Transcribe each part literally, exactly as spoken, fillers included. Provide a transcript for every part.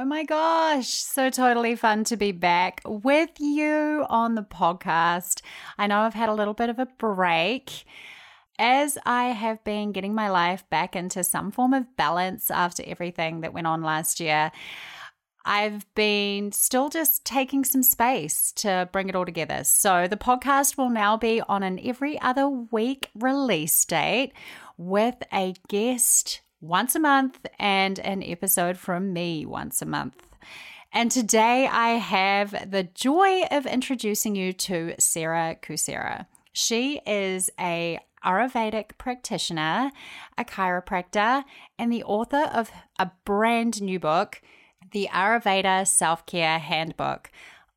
Oh my gosh, so totally fun to be back with you on the podcast. I know I've had a little bit of a break as I have been getting my life back into some form of balance after everything that went on last year. I've been still just taking some space to bring it all together. So the podcast will now be on an every other week release date with a guest once a month and an episode from me once a month. And today I have the joy of introducing you to Sarah Kucera. She is a Ayurvedic practitioner, a chiropractor, and the author of a brand new book, The Ayurveda Self-Care Handbook.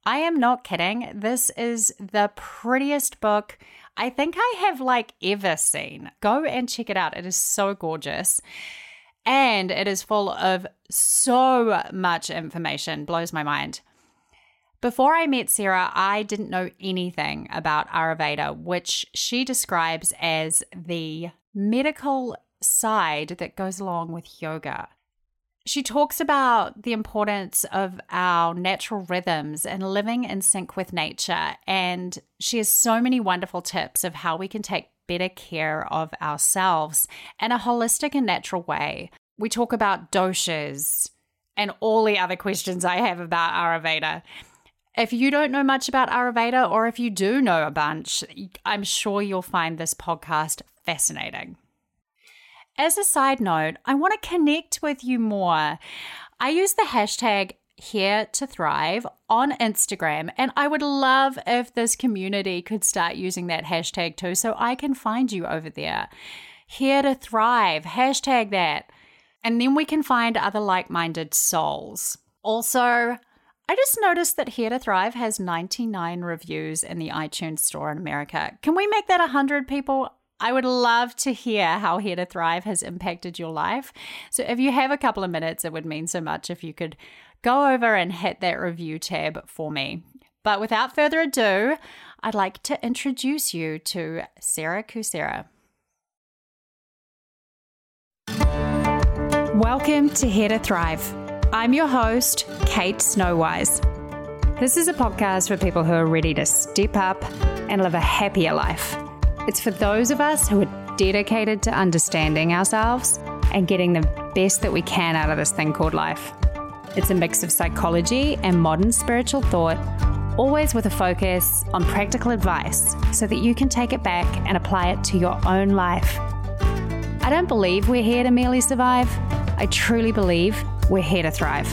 I am not kidding. This is the prettiest book I think I have like ever seen. Go and check it out. It is so gorgeous. And it is full of so much information. Blows my mind. Before I met Sarah, I didn't know anything about Ayurveda, which she describes as the medical side that goes along with yoga. She talks about the importance of our natural rhythms and living in sync with nature, and she has so many wonderful tips of how we can take better care of ourselves in a holistic and natural way. We talk about doshas and all the other questions I have about Ayurveda. If you don't know much about Ayurveda, or if you do know a bunch, I'm sure you'll find this podcast fascinating. As a side note, I want to connect with you more. I use the hashtag Here to Thrive on Instagram, and I would love if this community could start using that hashtag too, so I can find you over there. Here to Thrive, hashtag that. And then we can find other like-minded souls. Also, I just noticed that Here to Thrive has ninety-nine reviews in the iTunes store in America. Can we make that one hundred, people? I would love to hear how Here to Thrive has impacted your life. So if you have a couple of minutes, it would mean so much if you could go over and hit that review tab for me. But without further ado, I'd like to introduce you to Sarah Kucera. Welcome to Here to Thrive. I'm your host, Kate Snowwise. This is a podcast for people who are ready to step up and live a happier life. It's for those of us who are dedicated to understanding ourselves and getting the best that we can out of this thing called life. It's a mix of psychology and modern spiritual thought, always with a focus on practical advice so that you can take it back and apply it to your own life. I don't believe we're here to merely survive. I truly believe we're here to thrive.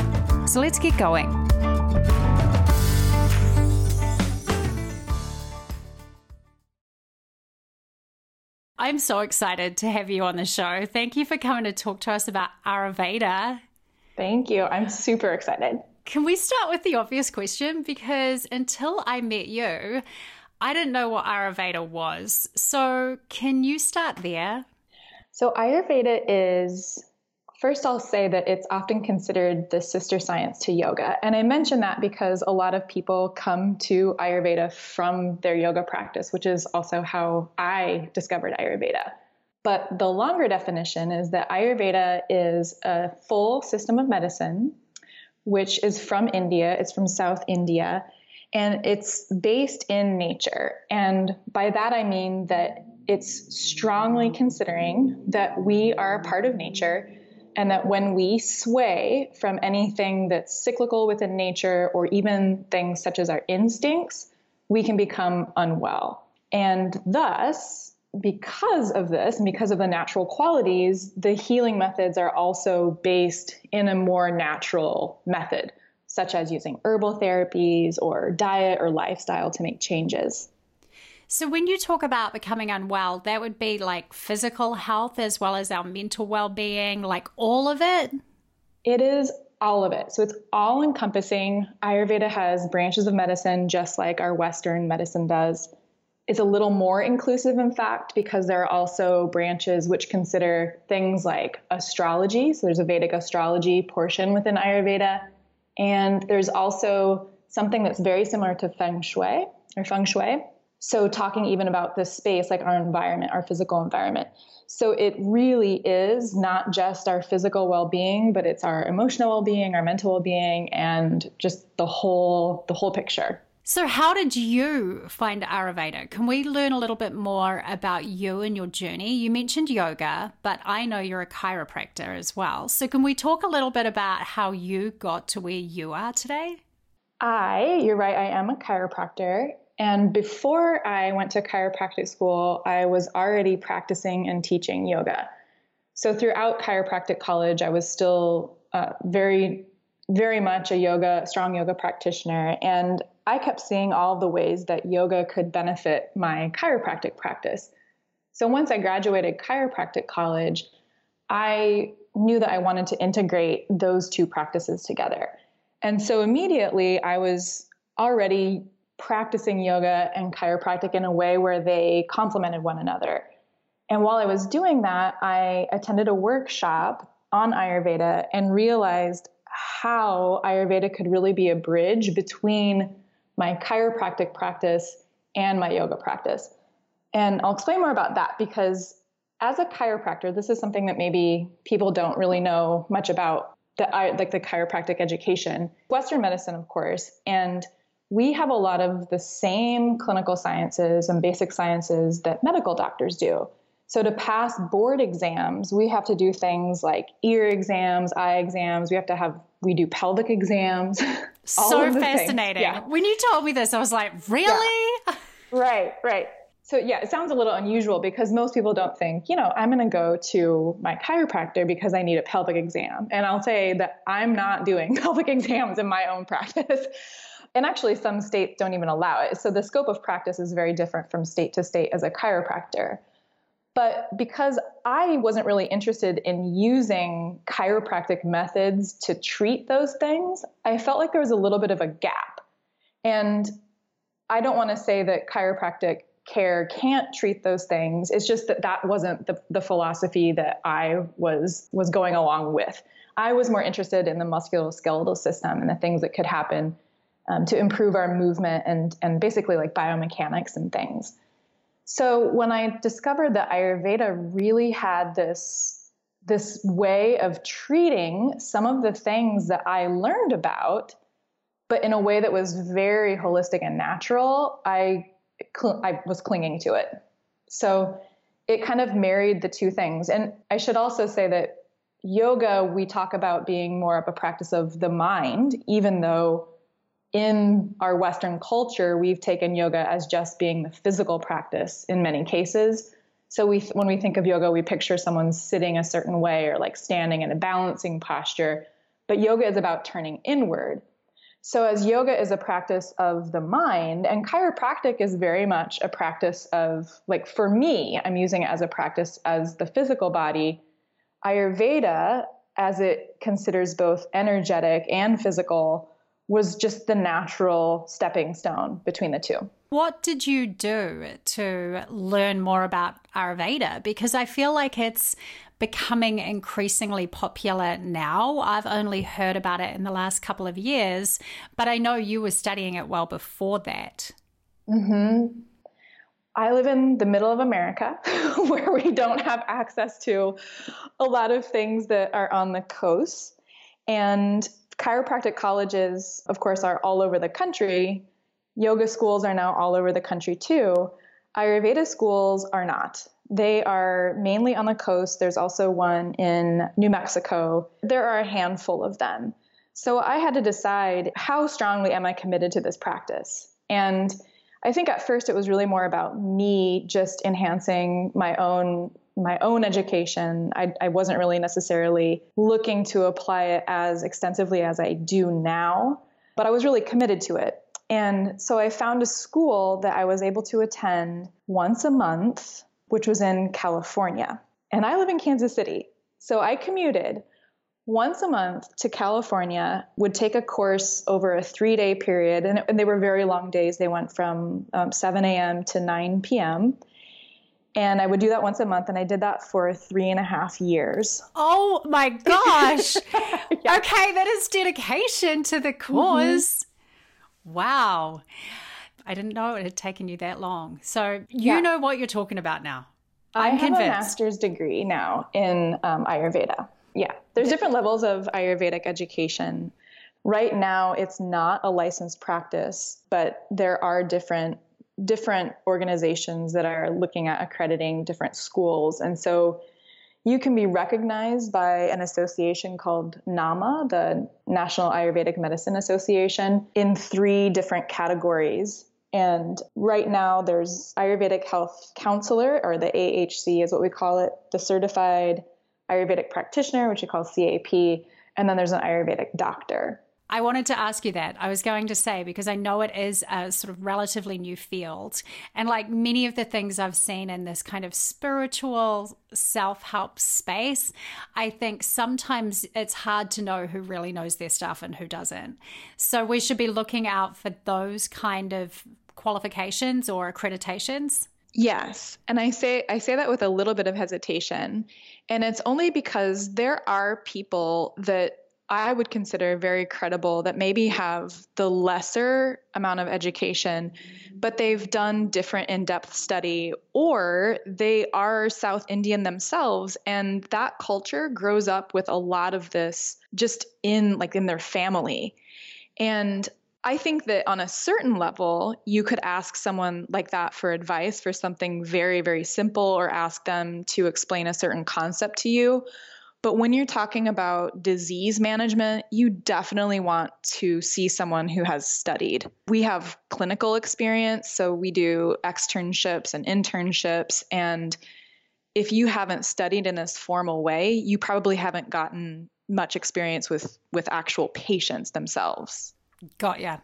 So let's get going. I'm so excited to have you on the show. Thank you for coming to talk to us about Ayurveda. Thank you. I'm super excited. Can we start with the obvious question? Because until I met you, I didn't know what Ayurveda was. So can you start there? So Ayurveda is, first I'll say that it's often considered the sister science to yoga. And I mention that because a lot of people come to Ayurveda from their yoga practice, which is also how I discovered Ayurveda. But the longer definition is that Ayurveda is a full system of medicine, which is from India. It's from South India, and it's based in nature. And by that, I mean that it's strongly considering that we are a part of nature, and that when we sway from anything that's cyclical within nature, or even things such as our instincts, we can become unwell. And thus, because of this, and because of the natural qualities, the healing methods are also based in a more natural method, such as using herbal therapies or diet or lifestyle to make changes. So when you talk about becoming unwell, that would be like physical health as well as our mental well-being, like all of it? It is all of it. So it's all encompassing. Ayurveda has branches of medicine just like our Western medicine does. It's a little more inclusive, in fact, because there are also branches which consider things like astrology. So there's a Vedic astrology portion within Ayurveda. And there's also something that's very similar to Feng Shui or Feng Shui, So talking even about this space, like our environment, our physical environment. So it really is not just our physical well-being, but it's our emotional well-being, our mental well-being, and just the whole the whole picture. So how did you find Ayurveda? Can we learn a little bit more about you and your journey? You mentioned yoga, but I know you're a chiropractor as well. So can we talk a little bit about how you got to where you are today? I, you're right, I am a chiropractor. And before I went to chiropractic school, I was already practicing and teaching yoga. So throughout chiropractic college, I was still uh, very, very much a yoga, strong yoga practitioner. And I kept seeing all the ways that yoga could benefit my chiropractic practice. So once I graduated chiropractic college, I knew that I wanted to integrate those two practices together. And so immediately I was already practicing yoga and chiropractic in a way where they complemented one another. And while I was doing that, I attended a workshop on Ayurveda and realized how Ayurveda could really be a bridge between my chiropractic practice and my yoga practice. And I'll explain more about that because as a chiropractor, this is something that maybe people don't really know much about, the like the chiropractic education, Western medicine, of course. And we have a lot of the same clinical sciences and basic sciences that medical doctors do. So to pass board exams, we have to do things like ear exams, eye exams. We have to have, we do pelvic exams. So fascinating. Yeah. When you told me this, I was like, really? Yeah. Right, right. So yeah, it sounds a little unusual because most people don't think, you know, I'm going to go to my chiropractor because I need a pelvic exam. And I'll say that I'm not doing pelvic exams in my own practice. And actually some states don't even allow it. So the scope of practice is very different from state to state as a chiropractor. But because I wasn't really interested in using chiropractic methods to treat those things, I felt like there was a little bit of a gap. And I don't want to say that chiropractic care can't treat those things. It's just that that wasn't the, the philosophy that I was, was going along with. I was more interested in the musculoskeletal system and the things that could happen um, to improve our movement and, and basically like biomechanics and things. So when I discovered that Ayurveda really had this, this way of treating some of the things that I learned about, but in a way that was very holistic and natural, I, cl- I was clinging to it. So it kind of married the two things. And I should also say that yoga, we talk about being more of a practice of the mind, even though in our Western culture, we've taken yoga as just being the physical practice in many cases. So we, when we think of yoga, we picture someone sitting a certain way or like standing in a balancing posture, but yoga is about turning inward. So as yoga is a practice of the mind, and chiropractic is very much a practice of, like for me, I'm using it as a practice as the physical body. Ayurveda, as it considers both energetic and physical, was just the natural stepping stone between the two. What did you do to learn more about Ayurveda? Because I feel like it's becoming increasingly popular now. I've only heard about it in the last couple of years, but I know you were studying it well before that. Mm-hmm. I live in the middle of America where we don't have access to a lot of things that are on the coast. And chiropractic colleges, of course, are all over the country. Yoga schools are now all over the country too. Ayurveda schools are not. They are mainly on the coast. There's also one in New Mexico. There are a handful of them. So I had to decide, how strongly am I committed to this practice? And I think at first it was really more about me just enhancing my own my own education. I, I wasn't really necessarily looking to apply it as extensively as I do now, but I was really committed to it. And so I found a school that I was able to attend once a month, which was in California. And I live in Kansas City. So I commuted once a month to California, would take a course over a three-day period. And, it, and they were very long days. They went from um, seven a.m. to nine p.m., and I would do that once a month, and I did that for three and a half years. Oh, my gosh. Yeah. Okay, that is dedication to the cause. Mm-hmm. Wow. I didn't know it had taken you that long. So you yeah. know what you're talking about now. I'm I have convinced. a master's degree now in um, Ayurveda. Yeah. There's different levels of Ayurvedic education. Right now, it's not a licensed practice, but there are different different organizations that are looking at accrediting different schools. And so you can be recognized by an association called NAMA, the National Ayurvedic Medicine Association, in three different categories. And right now there's Ayurvedic Health Counselor, or the A H C is what we call it, the Certified Ayurvedic Practitioner, which we call C A P, and then there's an Ayurvedic Doctor. I wanted to ask you that. I was going to say, because I know it is a sort of relatively new field. And like many of the things I've seen in this kind of spiritual self-help space, I think sometimes it's hard to know who really knows their stuff and who doesn't. So we should be looking out for those kind of qualifications or accreditations. Yes. And I say I say that with a little bit of hesitation. And it's only because there are people that I would consider very credible that maybe have the lesser amount of education, but they've done different in-depth study, or they are South Indian themselves. And that culture grows up with a lot of this just in like in their family. And I think that on a certain level, you could ask someone like that for advice for something very, very simple, or ask them to explain a certain concept to you. But when you're talking about disease management, you definitely want to see someone who has studied. We have clinical experience, so we do externships and internships. And if you haven't studied in this formal way, you probably haven't gotten much experience with, with actual patients themselves. Got ya.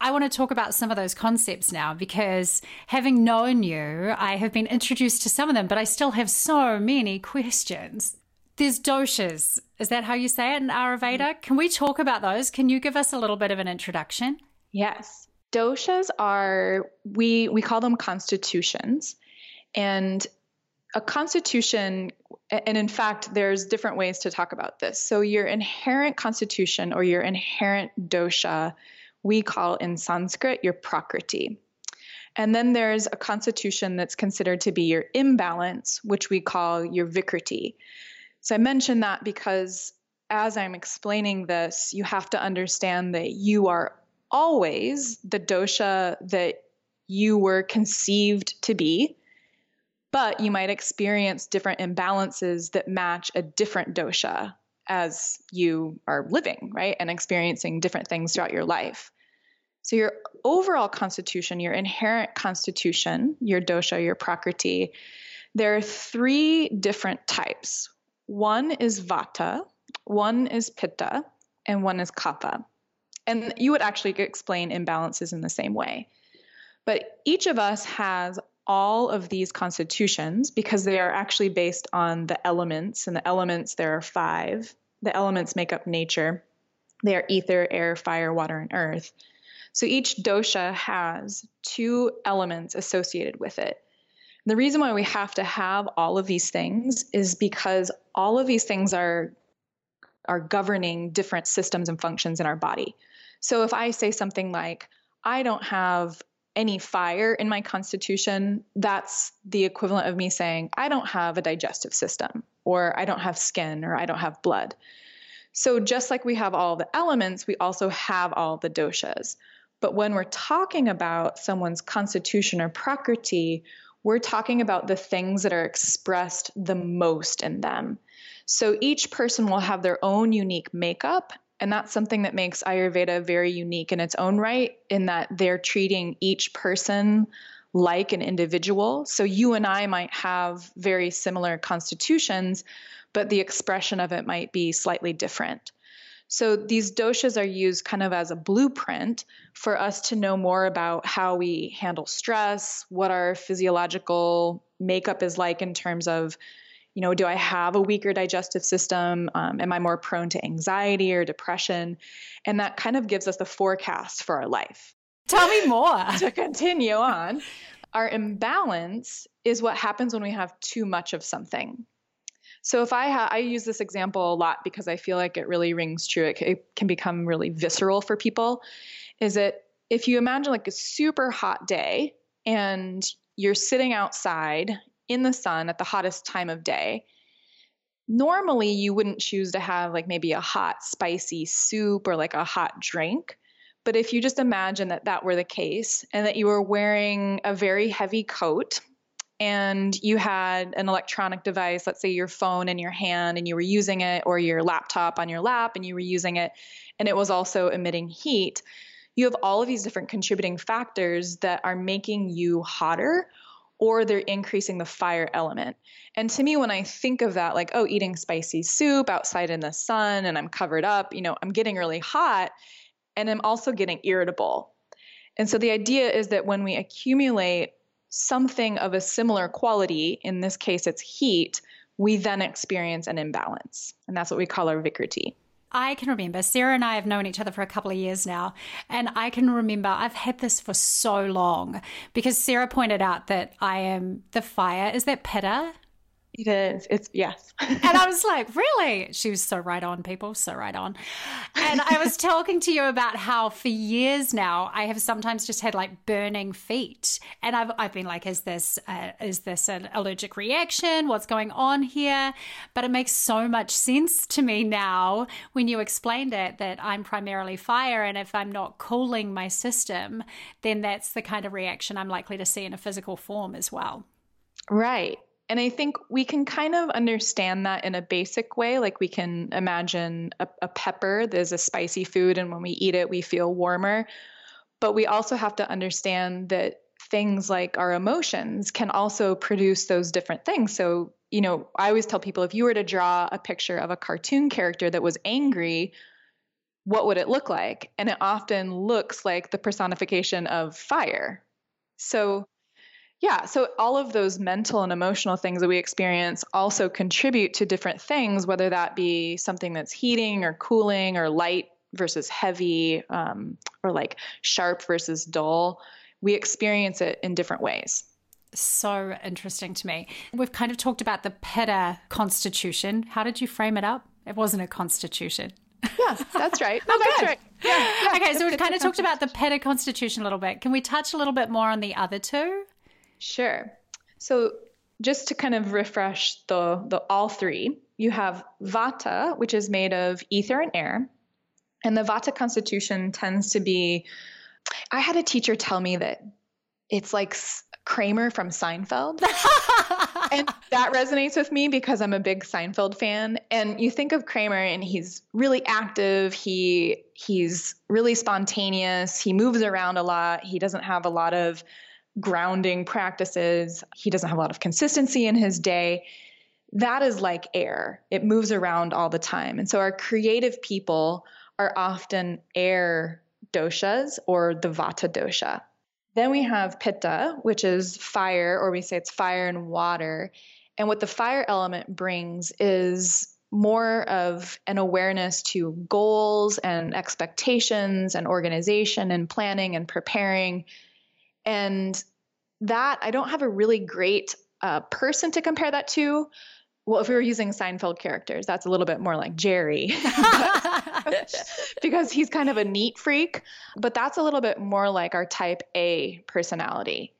I want to talk about some of those concepts now, because having known you, I have been introduced to some of them, but I still have so many questions. There's doshas. Is that how you say it in Ayurveda? Can we talk about those? Can you give us a little bit of an introduction? Yes. Doshas are, we, we call them constitutions. And a constitution, and in fact, there's different ways to talk about this. So your inherent constitution or your inherent dosha, we call in Sanskrit your prakriti. And then there's a constitution that's considered to be your imbalance, which we call your vikriti. So I mention that because as I'm explaining this, you have to understand that you are always the dosha that you were conceived to be, but you might experience different imbalances that match a different dosha as you are living, right? And experiencing different things throughout your life. So your overall constitution, your inherent constitution, your dosha, your prakriti, there are three different types. One is vata, one is pitta, and one is kapha. And you would actually explain imbalances in the same way. But each of us has all of these constitutions because they are actually based on the elements. And the elements, there are five. The elements make up nature. They are ether, air, fire, water, and earth. So each dosha has two elements associated with it. The reason why we have to have all of these things is because all of these things are, are governing different systems and functions in our body. So if I say something like, I don't have any fire in my constitution, that's the equivalent of me saying, I don't have a digestive system, or I don't have skin, or I don't have blood. So just like we have all the elements, we also have all the doshas. But when we're talking about someone's constitution or prakriti, we're talking about the things that are expressed the most in them. So each person will have their own unique makeup, and that's something that makes Ayurveda very unique in its own right, in that they're treating each person like an individual. So you and I might have very similar constitutions, but the expression of it might be slightly different. So these doshas are used kind of as a blueprint for us to know more about how we handle stress, what our physiological makeup is like in terms of, you know, do I have a weaker digestive system? Um, am I more prone to anxiety or depression? And that kind of gives us the forecast for our life. Tell me more. To continue on, our imbalance is what happens when we have too much of something. So if I ha- I use this example a lot because I feel like it really rings true. It, c- it can become really visceral for people. Is it if you imagine like a super hot day and you're sitting outside in the sun at the hottest time of day, normally you wouldn't choose to have like maybe a hot, spicy soup or like a hot drink. But if you just imagine that that were the case and that you were wearing a very heavy coat and you had an electronic device, let's say your phone in your hand and you were using it, or your laptop on your lap and you were using it, and it was also emitting heat, you have all of these different contributing factors that are making you hotter, or they're increasing the fire element. And to me, when I think of that, like, oh, eating spicy soup outside in the sun and I'm covered up, you know, I'm getting really hot and I'm also getting irritable. And so the idea is that when we accumulate something of a similar quality, in this case, it's heat, we then experience an imbalance. And that's what we call our vikriti. I can remember, Sarah and I have known each other for a couple of years now, and I can remember I've had this for so long, because Sarah pointed out that I am the fire. Is that pitta? It is. It's yes. And I was like, really? She was so right on, people. So right on. And I was talking to you about how for years now I have sometimes just had like burning feet, and I've I've been like, is this uh, is this an allergic reaction? What's going on here? But it makes so much sense to me now when you explained it, that I'm primarily fire, and if I'm not cooling my system, then that's the kind of reaction I'm likely to see in a physical form as well. Right. And I think we can kind of understand that in a basic way. Like we can imagine a, a pepper, there's a spicy food, and when we eat it, we feel warmer. But we also have to understand that things like our emotions can also produce those different things. So, you know, I always tell people, if you were to draw a picture of a cartoon character that was angry, what would it look like? And it often looks like the personification of fire. So Yeah. So all of those mental and emotional things that we experience also contribute to different things, whether that be something that's heating or cooling, or light versus heavy, um, or like sharp versus dull. We experience it in different ways. So interesting to me. We've kind of talked about the pitta constitution. How did you frame it up? It wasn't a constitution. Yeah, that's right. No, oh, that's good. Right. Yeah, yeah. Okay. So we've kind of talked about the pitta constitution a little bit. Can we touch a little bit more on the other two? Sure. So just to kind of refresh the, the all three, you have vata, which is made of ether and air. And the vata constitution tends to be, I had a teacher tell me that it's like Kramer from Seinfeld. And that resonates with me because I'm a big Seinfeld fan. And you think of Kramer and he's really active. He, he's really spontaneous. He moves around a lot. He doesn't have a lot of grounding practices. He doesn't have a lot of consistency in his day. That is like air. It moves around all the time. And so our creative people are often air doshas or the vata dosha. Then we have pitta, which is fire, or we say it's fire and water. And what the fire element brings is more of an awareness to goals and expectations and organization and planning and preparing. And that, I don't have a really great uh, person to compare that to. Well, if we were using Seinfeld characters, that's a little bit more like Jerry, because he's kind of a neat freak. But that's a little bit more like our type A personality.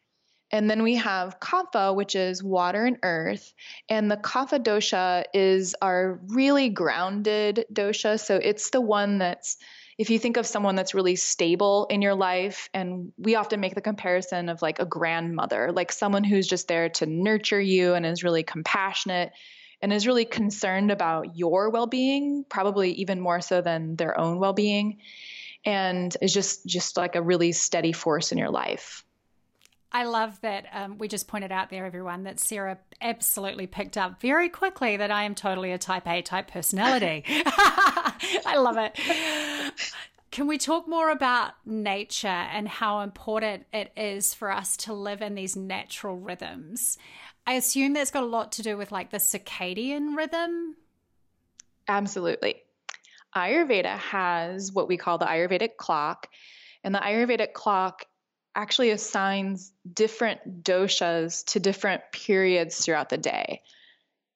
And then we have kapha, which is water and earth. And the kapha dosha is our really grounded dosha. So it's the one that's, if you think of someone that's really stable in your life, and we often make the comparison of like a grandmother, like someone who's just there to nurture you and is really compassionate and is really concerned about your well-being, probably even more so than their own well-being, and is just, just like a really steady force in your life. I love that um, we just pointed out there, everyone, that Sarah absolutely picked up very quickly that I am totally a type A type personality. I love it. Can we talk more about nature and how important it is for us to live in these natural rhythms? I assume that's got a lot to do with like the circadian rhythm. Absolutely. Ayurveda has what we call the Ayurvedic clock, and the Ayurvedic clock actually assigns different doshas to different periods throughout the day.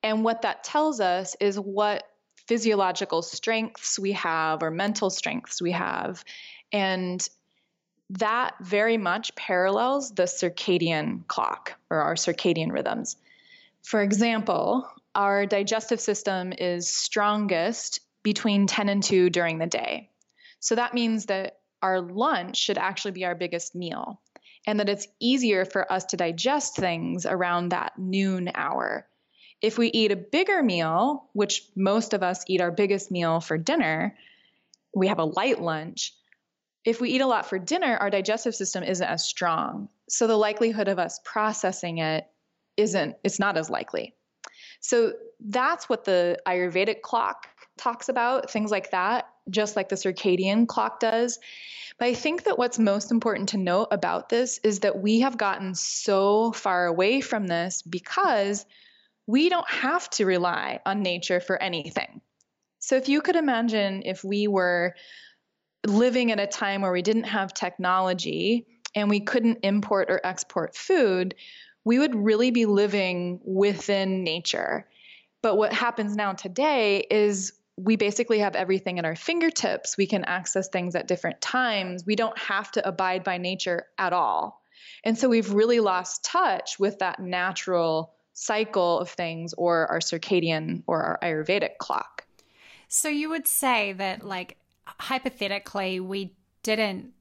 And what that tells us is what physiological strengths we have or mental strengths we have. And that very much parallels the circadian clock or our circadian rhythms. For example, our digestive system is strongest between ten and two during the day. So that means that our lunch should actually be our biggest meal, and that it's easier for us to digest things around that noon hour. If we eat a bigger meal, which most of us eat our biggest meal for dinner, we have a light lunch. If we eat a lot for dinner, our digestive system isn't as strong. So the likelihood of us processing it isn't, it's not as likely. So that's what the Ayurvedic clock talks about, things like that, just like the circadian clock does. But I think that what's most important to note about this is that we have gotten so far away from this because we don't have to rely on nature for anything. So if you could imagine if we were living at a time where we didn't have technology and we couldn't import or export food, we would really be living within nature. But what happens now today is we basically have everything at our fingertips. We can access things at different times. We don't have to abide by nature at all. And so we've really lost touch with that natural cycle of things, or our circadian or our Ayurvedic clock. So you would say that, like, hypothetically, we didn't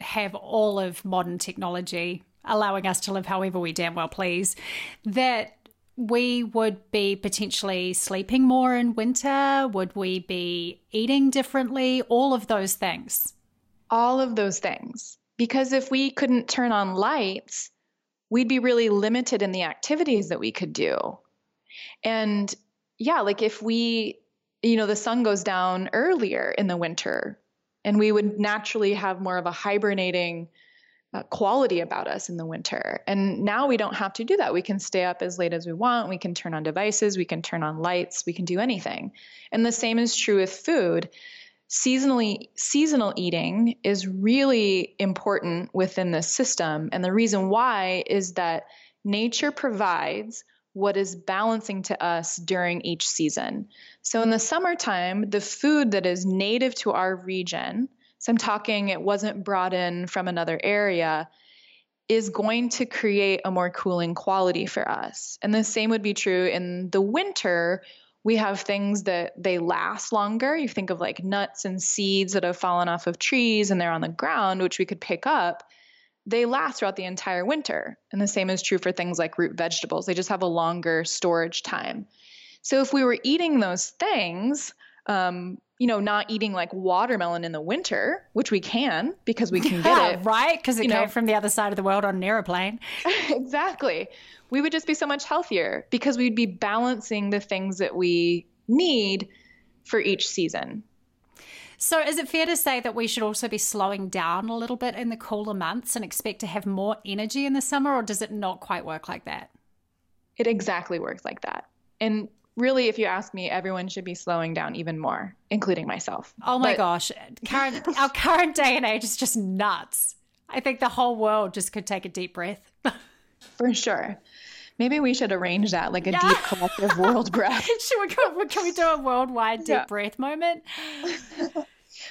have all of modern technology allowing us to live however we damn well please, that we would be potentially sleeping more in winter? Would we be eating differently? All of those things. All of those things. Because if we couldn't turn on lights, we'd be really limited in the activities that we could do. And yeah, like if we, you know, the sun goes down earlier in the winter, and we would naturally have more of a hibernating Uh, quality about us in the winter. And now we don't have to do that. We can stay up as late as we want. We can turn on devices. We can turn on lights. We can do anything. And the same is true with food. Seasonally, seasonal eating is really important within this system. And the reason why is that nature provides what is balancing to us during each season. So in the summertime, the food that is native to our region, so I'm talking it wasn't brought in from another area, is going to create a more cooling quality for us. And the same would be true in the winter. We have things that they last longer. You think of like nuts and seeds that have fallen off of trees and they're on the ground, which we could pick up. They last throughout the entire winter. And the same is true for things like root vegetables. They just have a longer storage time. So if we were eating those things, um, you know, not eating like watermelon in the winter, which we can because we can get yeah, it. Right, because it you came know. from the other side of the world on an airplane. Exactly. We would just be so much healthier because we'd be balancing the things that we need for each season. So is it fair to say that we should also be slowing down a little bit in the cooler months and expect to have more energy in the summer, or does it not quite work like that? It exactly works like that. And really, if you ask me, everyone should be slowing down even more, including myself. Oh my but- gosh. Current, our current day and age is just nuts. I think the whole world just could take a deep breath. For sure. Maybe we should arrange that, like a yeah. deep collective world breath. Should we go, can we do a worldwide deep yeah. breath moment?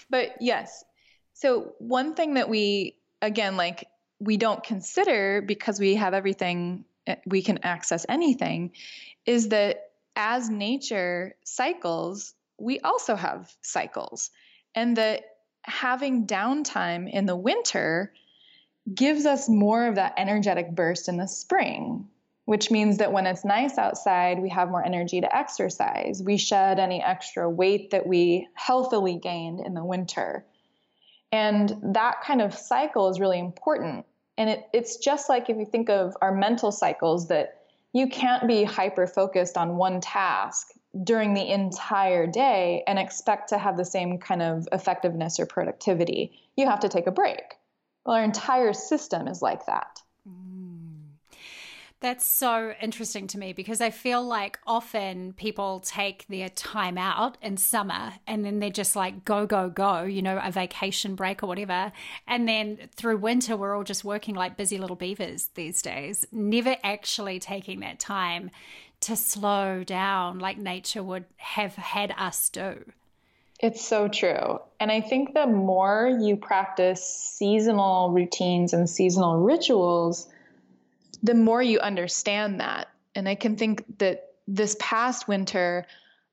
But yes. So one thing that we, again, like we don't consider because we have everything, we can access anything, is that as nature cycles, we also have cycles, and that having downtime in the winter gives us more of that energetic burst in the spring, which means that when it's nice outside, we have more energy to exercise. We shed any extra weight that we healthily gained in the winter. And that kind of cycle is really important. And it, it's just like if you think of our mental cycles, that you can't be hyper-focused on one task during the entire day and expect to have the same kind of effectiveness or productivity. You have to take a break. Well, our entire system is like that. Mm. That's so interesting to me because I feel like often people take their time out in summer and then they're just like, go, go, go, you know, a vacation break or whatever. And then through winter, we're all just working like busy little beavers these days, never actually taking that time to slow down like nature would have had us do. It's so true. And I think the more you practice seasonal routines and seasonal rituals, the more you understand that. And I can think that this past winter,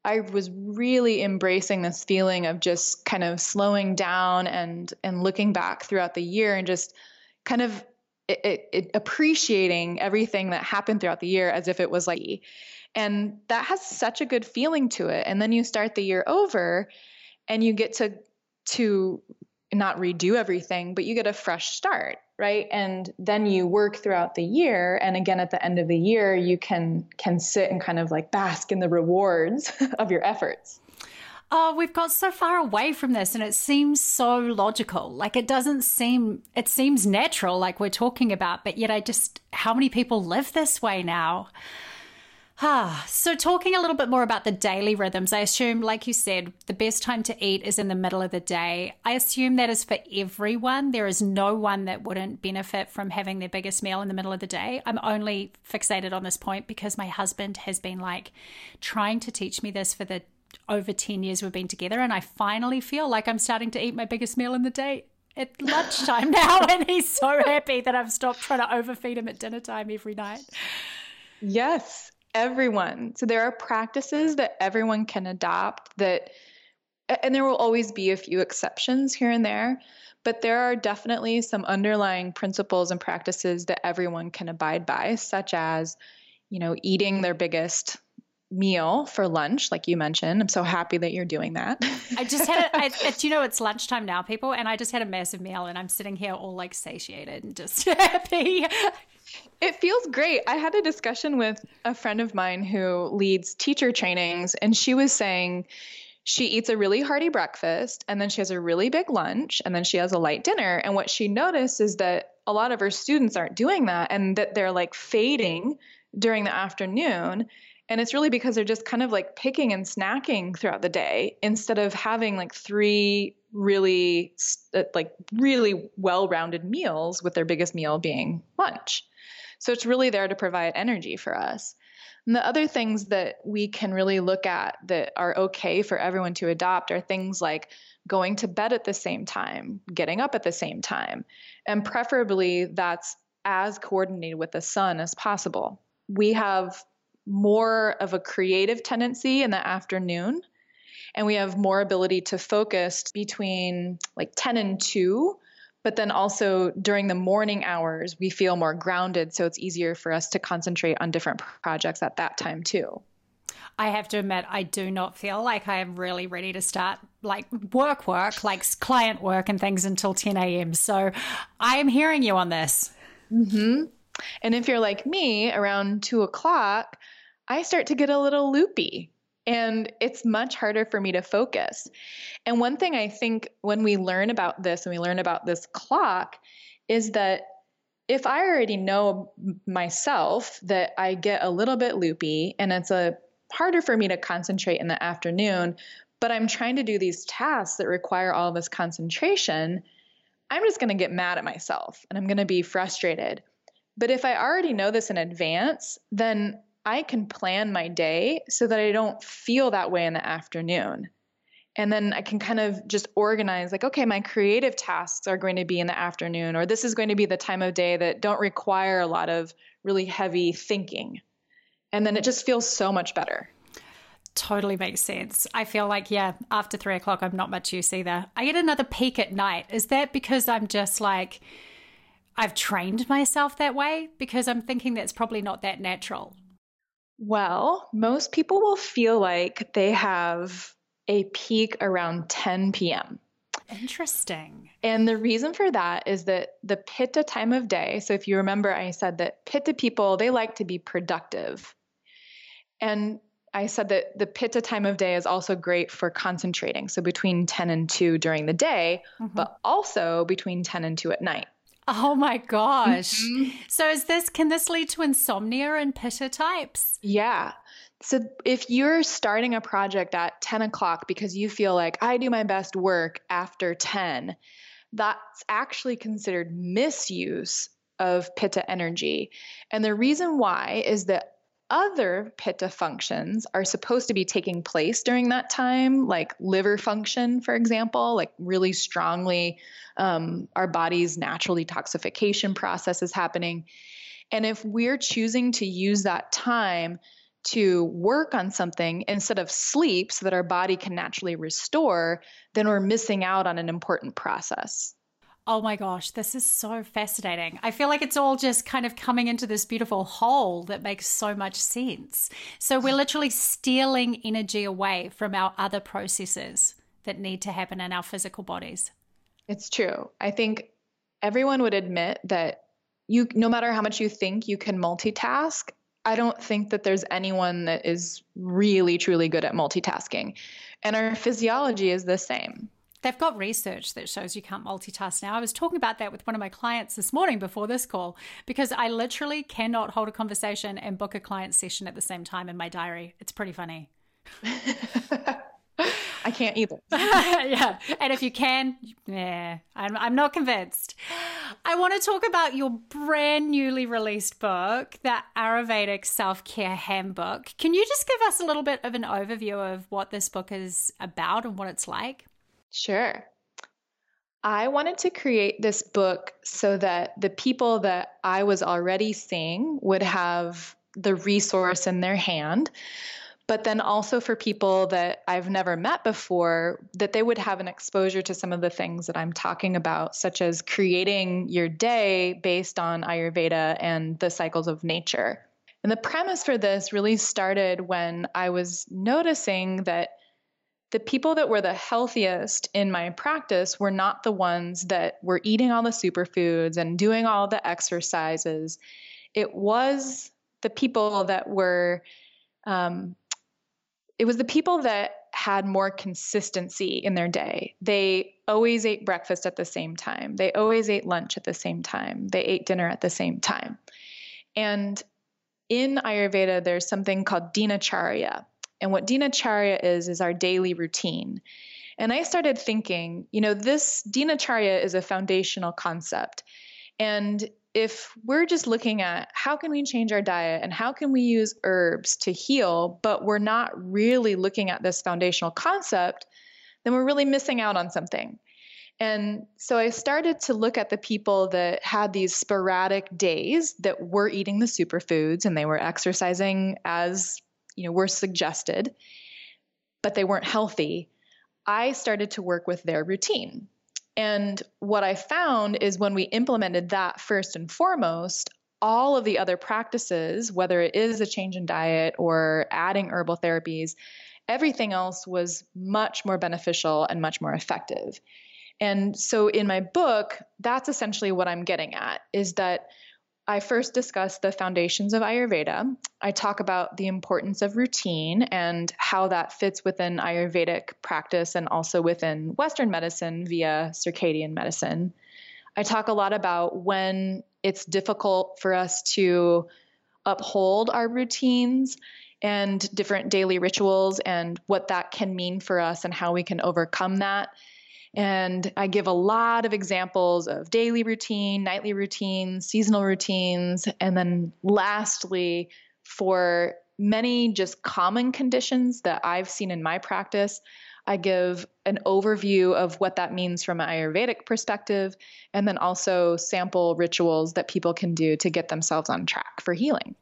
I was really embracing this feeling of just kind of slowing down and and looking back throughout the year and just kind of it, it, it appreciating everything that happened throughout the year as if it was like, and that has such a good feeling to it. And then you start the year over and you get to, to not redo everything, but you get a fresh start, right? And then you work throughout the year. And again, at the end of the year, you can, can sit and kind of like bask in the rewards of your efforts. Oh, we've got so far away from this and it seems so logical. Like it doesn't seem, it seems natural like we're talking about, but yet I just, how many people live this way now? Ah, so talking a little bit more about the daily rhythms, I assume, like you said, the best time to eat is in the middle of the day. I assume that is for everyone. There is no one that wouldn't benefit from having their biggest meal in the middle of the day. I'm only fixated on this point because my husband has been like trying to teach me this for the over ten years we've been together. And I finally feel like I'm starting to eat my biggest meal in the day at lunchtime now. And he's so happy that I've stopped trying to overfeed him at dinner time every night. Yes. Everyone. So there are practices that everyone can adopt that, and there will always be a few exceptions here and there, but there are definitely some underlying principles and practices that everyone can abide by, such as, you know, eating their biggest meal for lunch, like you mentioned. I'm so happy that you're doing that. I just had, a, I, it, you know, it's lunchtime now, people, and I just had a massive meal and I'm sitting here all like satiated and just happy. It feels great. I had a discussion with a friend of mine who leads teacher trainings, and she was saying she eats a really hearty breakfast and then she has a really big lunch and then she has a light dinner. And what she noticed is that a lot of her students aren't doing that and that they're like fading during the afternoon. And it's really because they're just kind of like picking and snacking throughout the day instead of having like three really like really well-rounded meals, with their biggest meal being lunch. So it's really there to provide energy for us. And the other things that we can really look at that are okay for everyone to adopt are things like going to bed at the same time, getting up at the same time, and preferably that's as coordinated with the sun as possible. We have more of a creative tendency in the afternoon, and we have more ability to focus between like ten and two, but then also during the morning hours, we feel more grounded. So it's easier for us to concentrate on different projects at that time too. I have to admit, I do not feel like I am really ready to start like work, work, like client work and things until ten a.m. So I am hearing you on this. Mm-hmm. And if you're like me, around two o'clock, I start to get a little loopy and it's much harder for me to focus. And one thing I think when we learn about this and we learn about this clock is that if I already know myself that I get a little bit loopy and it's a harder for me to concentrate in the afternoon, but I'm trying to do these tasks that require all this concentration, I'm just going to get mad at myself and I'm going to be frustrated. But if I already know this in advance, then I can plan my day so that I don't feel that way in the afternoon. And then I can kind of just organize like, okay, my creative tasks are going to be in the afternoon, or this is going to be the time of day that don't require a lot of really heavy thinking. And then it just feels so much better. Totally makes sense. I feel like, yeah, after three o'clock, I'm not much use either. I get another peak at night. Is that because I'm just like, I've trained myself that way? Because I'm thinking that's probably not that natural. Well, most people will feel like they have a peak around ten p.m. Interesting. And the reason for that is that the Pitta time of day, so if you remember, I said that Pitta people, they like to be productive. And I said that the Pitta time of day is also great for concentrating. So between ten and two during the day, mm-hmm. but also between ten and two at night. Oh my gosh. Mm-hmm. So is this, can this lead to insomnia and Pitta types? Yeah. So if you're starting a project at ten o'clock because you feel like I do my best work after ten, that's actually considered misuse of Pitta energy. And the reason why is that other pitta functions are supposed to be taking place during that time, like liver function, for example, like really strongly um, our body's natural detoxification process is happening. And if we're choosing to use that time to work on something instead of sleep so that our body can naturally restore, then we're missing out on an important process. Oh my gosh, this is so fascinating. I feel like it's all just kind of coming into this beautiful whole that makes so much sense. So we're literally stealing energy away from our other processes that need to happen in our physical bodies. It's true. I think everyone would admit that you, no matter how much you think you can multitask, I don't think that there's anyone that is really, truly good at multitasking. And our physiology is the same. They've got research that shows you can't multitask now. I was talking about that with one of my clients this morning before this call, because I literally cannot hold a conversation and book a client session at the same time in my diary. It's pretty funny. I can't either. Yeah. And if you can, yeah, I'm, I'm not convinced. I want to talk about your brand newly released book, The Ayurvedic Self-Care Handbook. Can you just give us a little bit of an overview of what this book is about and what it's like? Sure. I wanted to create this book so that the people that I was already seeing would have the resource in their hand, but then also for people that I've never met before, that they would have an exposure to some of the things that I'm talking about, such as creating your day based on Ayurveda and the cycles of nature. And the premise for this really started when I was noticing that the people that were the healthiest in my practice were not the ones that were eating all the superfoods and doing all the exercises. It was the people that were, um, it was the people that had more consistency in their day. They always ate breakfast at the same time. They always ate lunch at the same time. They ate dinner at the same time. And in Ayurveda, there's something called Dinacharya. And what Dinacharya is, is our daily routine. And I started thinking, you know, this Dinacharya is a foundational concept. And if we're just looking at how can we change our diet and how can we use herbs to heal, but we're not really looking at this foundational concept, then we're really missing out on something. And so I started to look at the people that had these sporadic days that were eating the superfoods and they were exercising as you know, were suggested, but they weren't healthy. I started to work with their routine. And what I found is when we implemented that first and foremost, all of the other practices, whether it is a change in diet or adding herbal therapies, everything else was much more beneficial and much more effective. And so in my book, that's essentially what I'm getting at, is that I first discuss the foundations of Ayurveda. I talk about the importance of routine and how that fits within Ayurvedic practice and also within Western medicine via circadian medicine. I talk a lot about when it's difficult for us to uphold our routines and different daily rituals and what that can mean for us and how we can overcome that. And I give a lot of examples of daily routine, nightly routines, seasonal routines. And then lastly, for many just common conditions that I've seen in my practice, I give an overview of what that means from an Ayurvedic perspective, and then also sample rituals that people can do to get themselves on track for healing.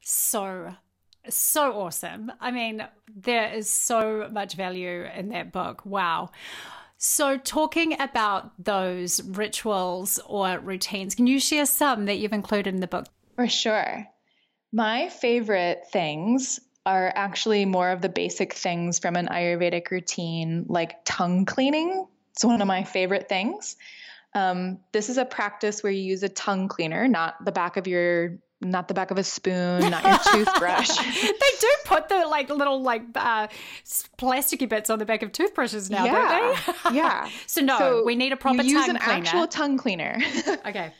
So So awesome. I mean, there is so much value in that book. Wow. So talking about those rituals or routines, can you share some that you've included in the book? For sure. My favorite things are actually more of the basic things from an Ayurvedic routine, like tongue cleaning. It's one of my favorite things. Um, this is a practice where you use a tongue cleaner, not the back of your Not the back of a spoon, not your toothbrush. They do put the like little like uh, plasticky bits on the back of toothbrushes now, yeah. don't they? Yeah. So no, so we need a proper tongue cleaner. Use an actual tongue cleaner. Okay.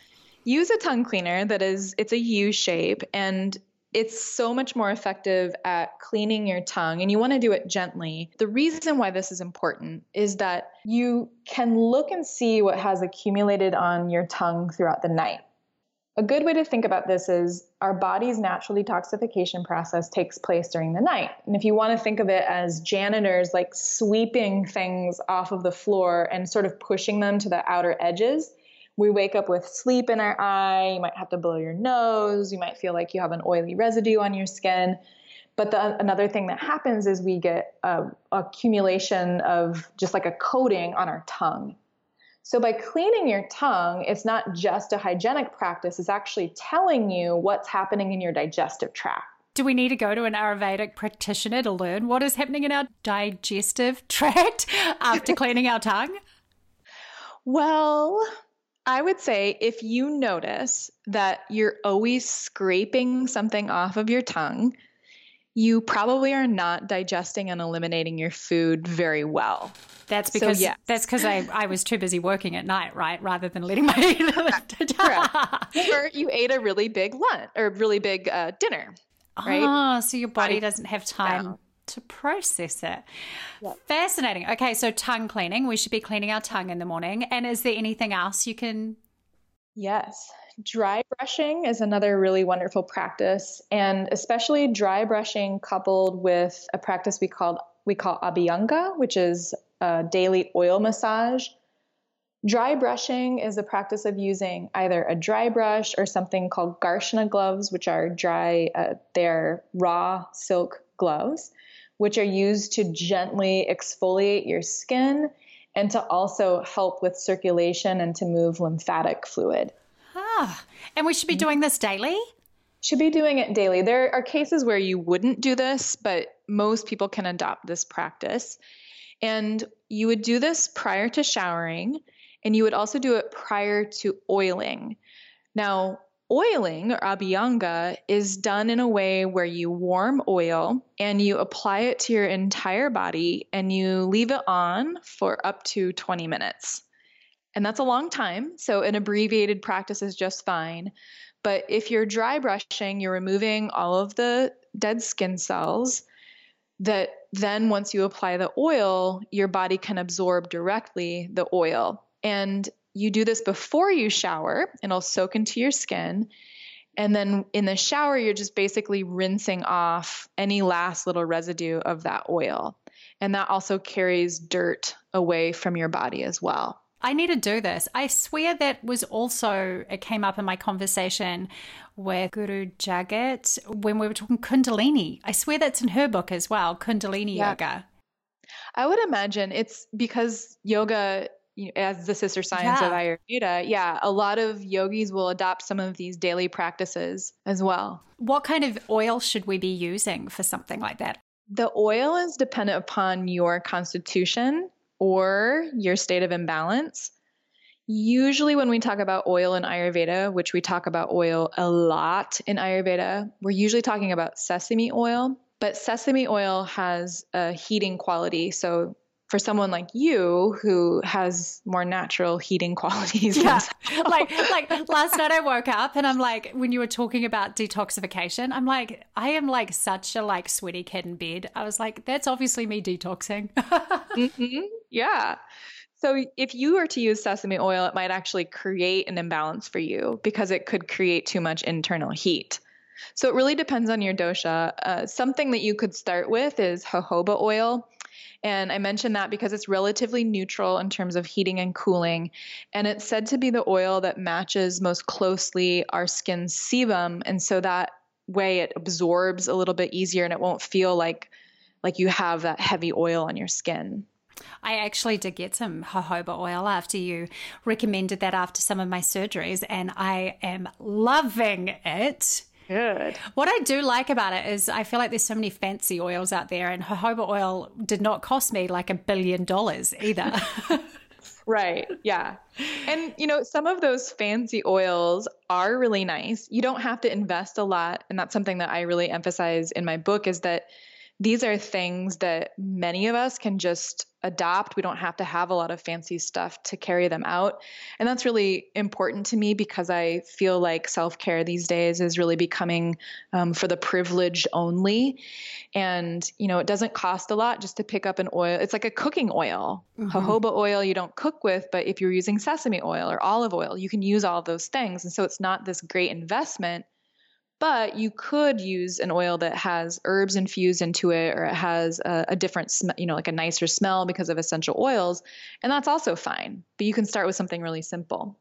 Use a tongue cleaner that is, it's a U shape, and it's so much more effective at cleaning your tongue, and you want to do it gently. The reason why this is important is that you can look and see what has accumulated on your tongue throughout the night. A good way to think about this is our body's natural detoxification process takes place during the night. And if you want to think of it as janitors, like sweeping things off of the floor and sort of pushing them to the outer edges, we wake up with sleep in our eye. You might have to blow your nose. You might feel like you have an oily residue on your skin. But the, another thing that happens is we get a accumulation of just like a coating on our tongue. So by cleaning your tongue, it's not just a hygienic practice. It's actually telling you what's happening in your digestive tract. Do we need to go to an Ayurvedic practitioner to learn what is happening in our digestive tract after cleaning our tongue? Well, I would say if you notice that you're always scraping something off of your tongue, you probably are not digesting and eliminating your food very well. That's because so, yeah. that's because I, I was too busy working at night, right? Rather than letting my eat. Or you ate a really big lunch or really big uh, dinner, right? Oh, so your body doesn't have time no. to process it. Yep. Fascinating. Okay, so tongue cleaning. We should be cleaning our tongue in the morning. And is there anything else you can? Yes. Dry brushing is another really wonderful practice, and especially dry brushing coupled with a practice we called we call Abhyanga, which is a daily oil massage. Dry brushing is the practice of using either a dry brush or something called Garshana gloves, which are dry, uh, they're raw silk gloves, which are used to gently exfoliate your skin and to also help with circulation and to move lymphatic fluid. Ah, and we should be doing this daily? Should be doing it daily. There are cases where you wouldn't do this, but most people can adopt this practice. And you would do this prior to showering, and you would also do it prior to oiling. Now, oiling or Abhyanga is done in a way where you warm oil and you apply it to your entire body and you leave it on for up to twenty minutes. And that's a long time, so an abbreviated practice is just fine. But if you're dry brushing, you're removing all of the dead skin cells that then once you apply the oil, your body can absorb directly the oil. And you do this before you shower, and it'll soak into your skin. And then in the shower, you're just basically rinsing off any last little residue of that oil. And that also carries dirt away from your body as well. I need to do this. I swear that was also, it came up in my conversation with Guru Jagat when we were talking Kundalini. I swear that's in her book as well, Kundalini yeah. yoga. I would imagine it's because yoga, you know, as the sister science yeah. of Ayurveda, yeah, a lot of yogis will adopt some of these daily practices as well. What kind of oil should we be using for something like that? The oil is dependent upon your constitution or your state of imbalance. Usually when we talk about oil in Ayurveda, which we talk about oil a lot in Ayurveda, we're usually talking about sesame oil, but sesame oil has a heating quality. So for someone like you who has more natural heating qualities. Yeah. like like last night I woke up and I'm like, when you were talking about detoxification, I'm like, I am like such a like sweaty kid in bed. I was like, that's obviously me detoxing. mm-hmm. Yeah. So if you were to use sesame oil, it might actually create an imbalance for you because it could create too much internal heat. So it really depends on your dosha. Uh, something that you could start with is jojoba oil. And I mentioned that because it's relatively neutral in terms of heating and cooling. And it's said to be the oil that matches most closely our skin's sebum. And so that way it absorbs a little bit easier and it won't feel like, like you have that heavy oil on your skin. I actually did get some jojoba oil after you recommended that after some of my surgeries, and I am loving it. Good. What I do like about it is I feel like there's so many fancy oils out there, and jojoba oil did not cost me like a billion dollars either. Right. Yeah. And, you know, some of those fancy oils are really nice. You don't have to invest a lot. And that's something that I really emphasize in my book is that these are things that many of us can just adopt. We don't have to have a lot of fancy stuff to carry them out. And that's really important to me because I feel like self-care these days is really becoming um, for the privileged only. And, you know, it doesn't cost a lot just to pick up an oil. It's like a cooking oil. Mm-hmm. Jojoba oil you don't cook with, but if you're using sesame oil or olive oil, you can use all of those things. And so it's not this great investment, but you could use an oil that has herbs infused into it, or it has a, a different, sm- you know, like a nicer smell because of essential oils. And that's also fine, but you can start with something really simple.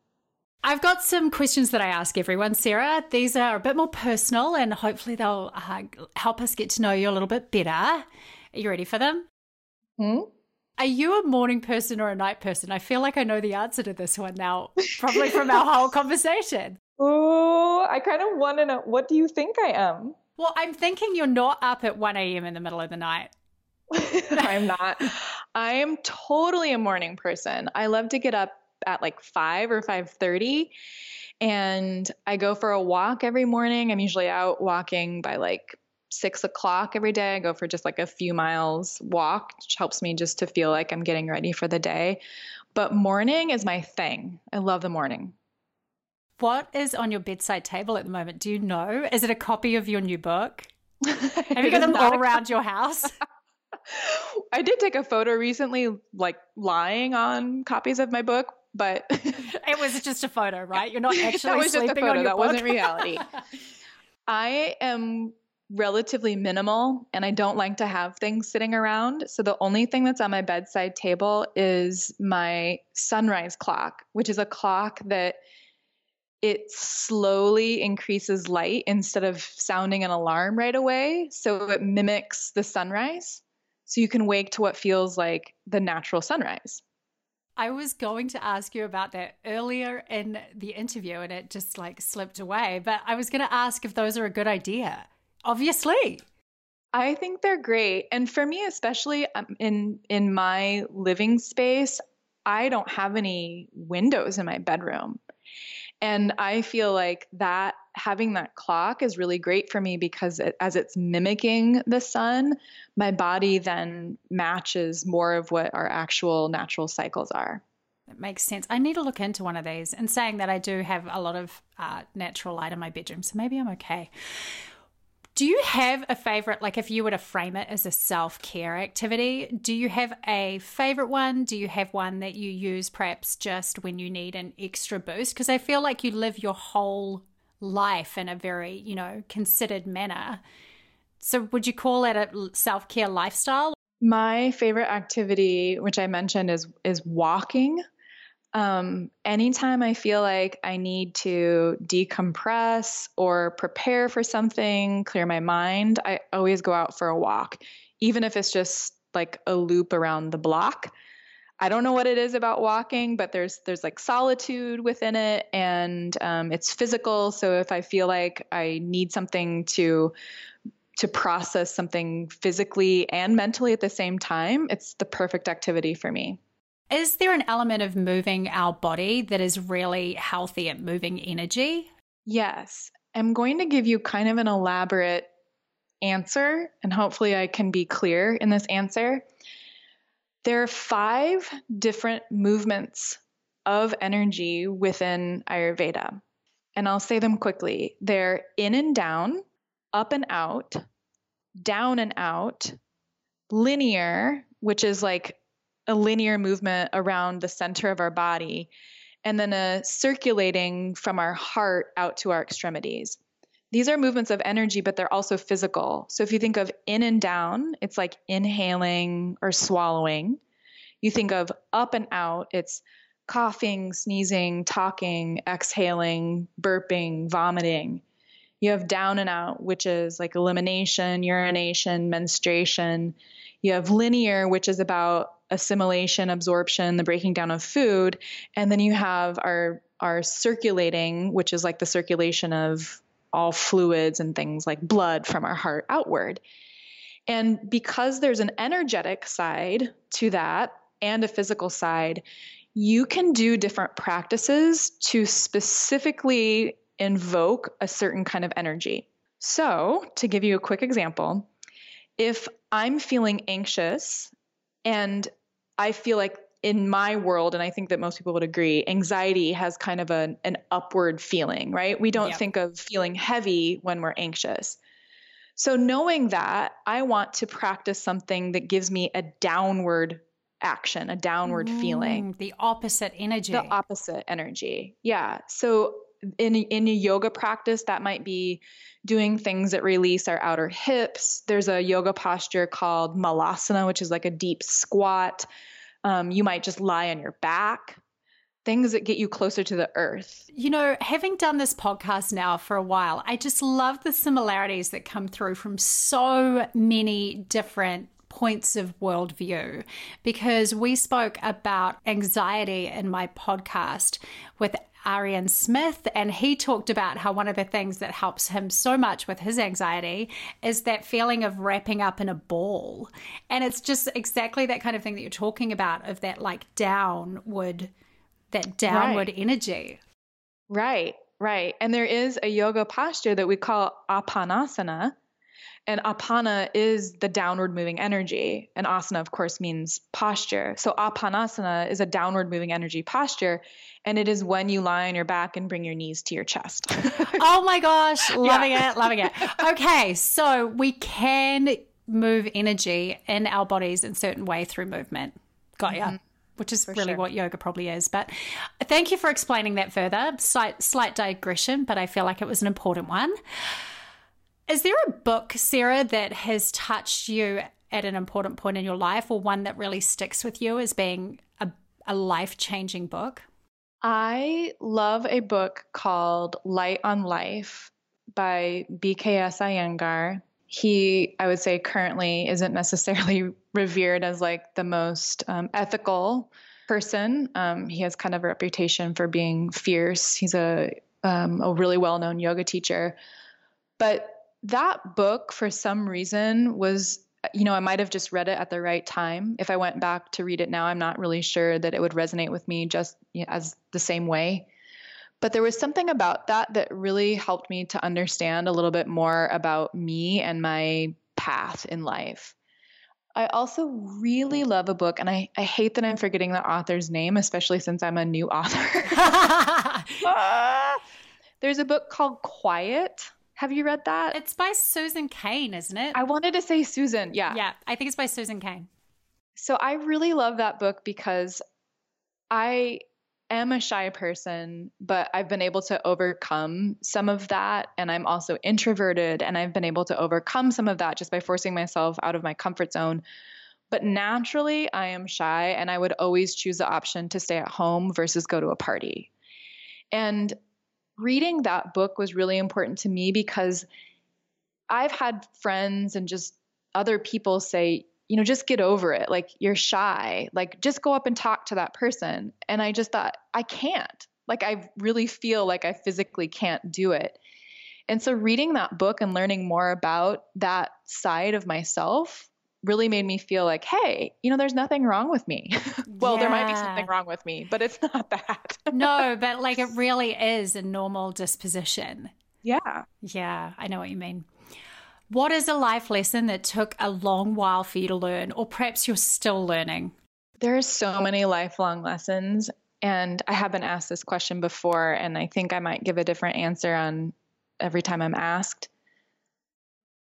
I've got some questions that I ask everyone, Sarah. These are a bit more personal and hopefully they'll uh, help us get to know you a little bit better. Are you ready for them? Hmm? Are you a morning person or a night person? I feel like I know the answer to this one now, probably from our whole conversation. Oh, I kind of want to know, what do you think I am? Well, I'm thinking you're not up at one a.m. in the middle of the night. I'm not. I am totally a morning person. I love to get up at like five or five thirty, and I go for a walk every morning. I'm usually out walking by like six o'clock every day. I go for just like a few miles walk, which helps me just to feel like I'm getting ready for the day. But morning is my thing. I love the morning. What is on your bedside table at the moment? Do you know? Is it a copy of your new book? Have you got them all around your house? I did take a photo recently, like lying on copies of my book, but it was just a photo, right? You're not actually that was sleeping just a photo. On your that book. That wasn't reality. I am relatively minimal and I don't like to have things sitting around. So the only thing that's on my bedside table is my sunrise clock, which is a clock that it slowly increases light instead of sounding an alarm right away. So it mimics the sunrise. So you can wake to what feels like the natural sunrise. I was going to ask you about that earlier in the interview and it just like slipped away, but I was going to ask if those are a good idea. Obviously. I think they're great. And for me, especially in, in my living space, I don't have any windows in my bedroom. And I feel like that having that clock is really great for me because it, as it's mimicking the sun, my body then matches more of what our actual natural cycles are. That makes sense. I need to look into one of these. And saying that, I do have a lot of uh, natural light in my bedroom, so maybe I'm okay. Do you have a favorite, like if you were to frame it as a self-care activity, do you have a favorite one? Do you have one that you use perhaps just when you need an extra boost? Because I feel like you live your whole life in a very, you know, considered manner. So would you call it a self-care lifestyle? My favorite activity, which I mentioned, is is walking. Um, anytime I feel like I need to decompress or prepare for something, clear my mind, I always go out for a walk, even if it's just like a loop around the block. I don't know what it is about walking, but there's, there's like solitude within it, and, um, it's physical. So if I feel like I need something to, to process something physically and mentally at the same time, it's the perfect activity for me. Is there an element of moving our body that is really healthy at moving energy? Yes. I'm going to give you kind of an elaborate answer, and hopefully I can be clear in this answer. There are five different movements of energy within Ayurveda, and I'll say them quickly. They're in and down, up and out, down and out, linear, which is like a linear movement around the center of our body, and then a circulating from our heart out to our extremities. These are movements of energy, but they're also physical. So if you think of in and down, it's like inhaling or swallowing. You think of up and out, it's coughing, sneezing, talking, exhaling, burping, vomiting. You have down and out, which is like elimination, urination, menstruation. You have linear, which is about assimilation, absorption, the breaking down of food. And then you have our, our circulating, which is like the circulation of all fluids and things like blood from our heart outward. And because there's an energetic side to that and a physical side, you can do different practices to specifically invoke a certain kind of energy. So to give you a quick example, if I'm feeling anxious and I feel like in my world, and I think that most people would agree, anxiety has kind of an, an upward feeling, right? We don't yep. think of feeling heavy when we're anxious. So knowing that, I want to practice something that gives me a downward action, a downward mm, feeling. The opposite energy. The opposite energy. Yeah. So in, in a yoga practice, that might be doing things that release our outer hips. There's a yoga posture called malasana, which is like a deep squat. Um, you might just lie on your back, things that get you closer to the earth. You know, having done this podcast now for a while, I just love the similarities that come through from so many different points of worldview, because we spoke about anxiety in my podcast with Ariane Smith, and he talked about how one of the things that helps him so much with his anxiety is that feeling of wrapping up in a ball. And it's just exactly that kind of thing that you're talking about, of that like downward, that downward right. energy. Right, right. And there is a yoga posture that we call apanasana, and apana is the downward moving energy. And asana, of course, means posture. So apanasana is a downward moving energy posture. And it is when you lie on your back and bring your knees to your chest. Oh my gosh. Loving yeah. it. Loving it. Okay. So we can move energy in our bodies in a certain way through movement. Got ya. Mm-hmm. Which is for really sure. what yoga probably is. But thank you for explaining that further. Slight, slight digression, but I feel like it was an important one. Is there a book, Sarah, that has touched you at an important point in your life, or one that really sticks with you as being a, a life-changing book? I love a book called Light on Life by B K S Iyengar. He, I would say, currently isn't necessarily revered as like the most um, ethical person. Um, he has kind of a reputation for being fierce. He's a um, a really well-known yoga teacher. But that book, for some reason, was, you know, I might have just read it at the right time. If I went back to read it now, I'm not really sure that it would resonate with me just you know, as the same way. But there was something about that that really helped me to understand a little bit more about me and my path in life. I also really love a book, and I, I hate that I'm forgetting the author's name, especially since I'm a new author. uh, there's a book called Quiet. Have you read that? It's by Susan Cain, isn't it? I wanted to say Susan. Yeah. Yeah. I think it's by Susan Cain. So I really love that book because I am a shy person, but I've been able to overcome some of that. And I'm also introverted, and I've been able to overcome some of that just by forcing myself out of my comfort zone. But naturally, I am shy, and I would always choose the option to stay at home versus go to a party. And reading that book was really important to me because I've had friends and just other people say, you know, just get over it. Like, you're shy. Like, just go up and talk to that person. And I just thought, I can't. Like, I really feel like I physically can't do it. And so reading that book and learning more about that side of myself really made me feel like, hey, you know, there's nothing wrong with me. Well, yeah. There might be something wrong with me, but it's not that. No, but like, it really is a normal disposition. Yeah. Yeah. I know what you mean. What is a life lesson that took a long while for you to learn, or perhaps you're still learning? There are so many lifelong lessons, and I have been asked this question before, and I think I might give a different answer on every time I'm asked.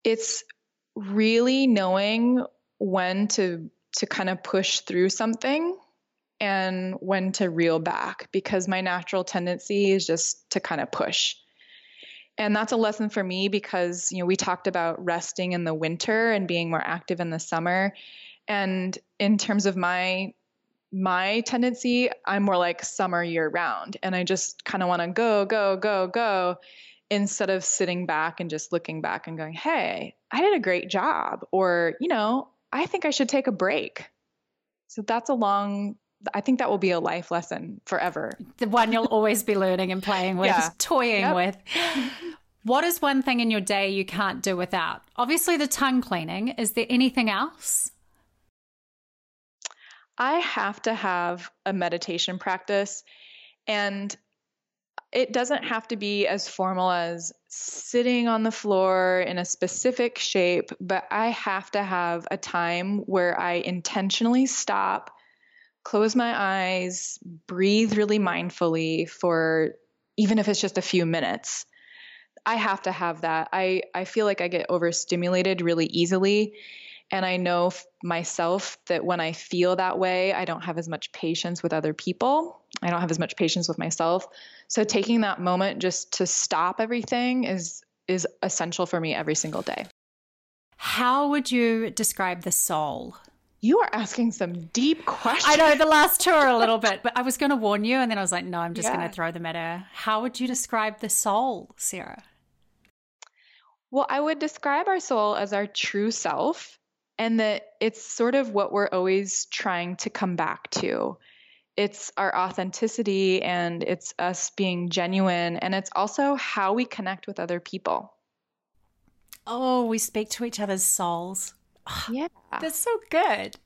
It's really knowing when to to kind of push through something and when to reel back, because my natural tendency is just to kind of push. And that's a lesson for me because, you know, we talked about resting in the winter and being more active in the summer. And in terms of my my tendency, I'm more like summer year round, and I just kind of want to go, go, go, go, instead of sitting back and just looking back and going, hey, I did a great job, or, you know, I think I should take a break. So that's a long, I think that will be a life lesson forever. The one you'll always be learning and playing with, yeah. toying yep. with. What is one thing in your day you can't do without? Obviously the tongue cleaning. Is there anything else? I have to have a meditation practice, and it doesn't have to be as formal as sitting on the floor in a specific shape, but I have to have a time where I intentionally stop, close my eyes, breathe really mindfully for, even if it's just a few minutes. I have to have that. I, I feel like I get overstimulated really easily. And I know f- myself that when I feel that way, I don't have as much patience with other people. I don't have as much patience with myself. So taking that moment just to stop everything is, is essential for me every single day. How would you describe the soul? You are asking some deep questions. I know, the last two are a little bit, but I was going to warn you. And then I was like, no, I'm just yeah. going to throw them at her. How would you describe the soul, Sarah? Well, I would describe our soul as our true self, and that it's sort of what we're always trying to come back to. It's our authenticity, and it's us being genuine. And it's also how we connect with other people. Oh, we speak to each other's souls. Oh, yeah. That's so good.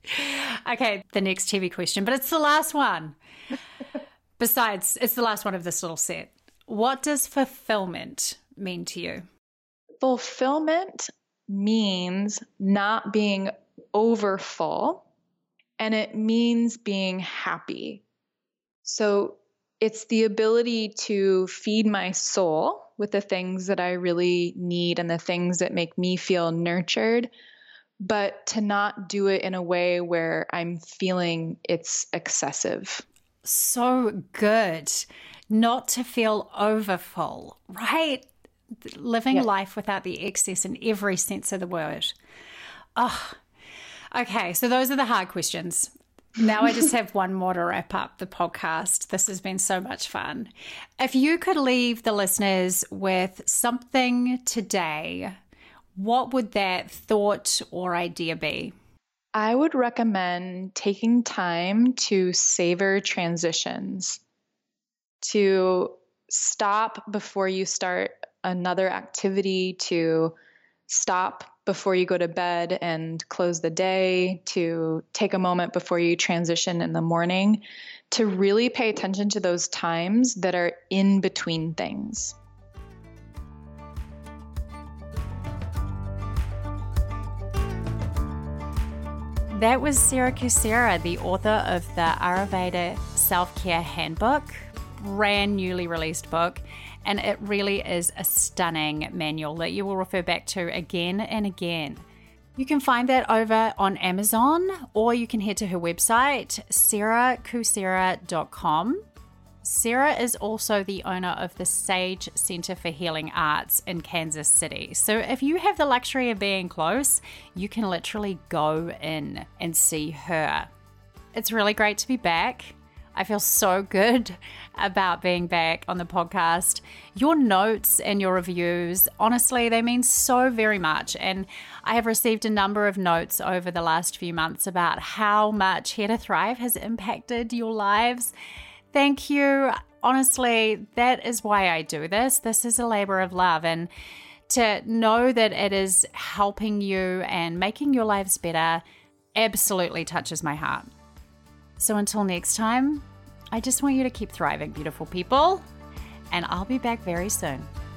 Okay, the next heavy question, but it's the last one. Besides, it's the last one of this little set. What does fulfillment mean to you? Fulfillment means not being overfull, and it means being happy. So it's the ability to feed my soul with the things that I really need and the things that make me feel nurtured, but to not do it in a way where I'm feeling it's excessive. So good. Not to feel overfull, right? Living yeah. life without the excess in every sense of the word. Oh, okay. So those are the hard questions. Now I just have one more to wrap up the podcast. This has been so much fun. If you could leave the listeners with something today, what would that thought or idea be? I would recommend taking time to savor transitions, to stop before you start another activity, to stop before you go to bed and close the day, to take a moment before you transition in the morning, to really pay attention to those times that are in between things. That was Sarah Kucera, the author of the Ayurveda Self-Care Handbook, brand newly released book, and it really is a stunning manual that you will refer back to again and again. You can find that over on Amazon, or you can head to her website, sarah kucera dot com. Sarah is also the owner of the Sage Center for Healing Arts in Kansas City. So if you have the luxury of being close, you can literally go in and see her. It's really great to be back. I feel so good about being back on the podcast. Your notes and your reviews, honestly, they mean so very much. And I have received a number of notes over the last few months about how much Here to Thrive has impacted your lives. Thank you. Honestly, that is why I do this. This is a labor of love. And to know that it is helping you and making your lives better absolutely touches my heart. So until next time, I just want you to keep thriving, beautiful people, and I'll be back very soon.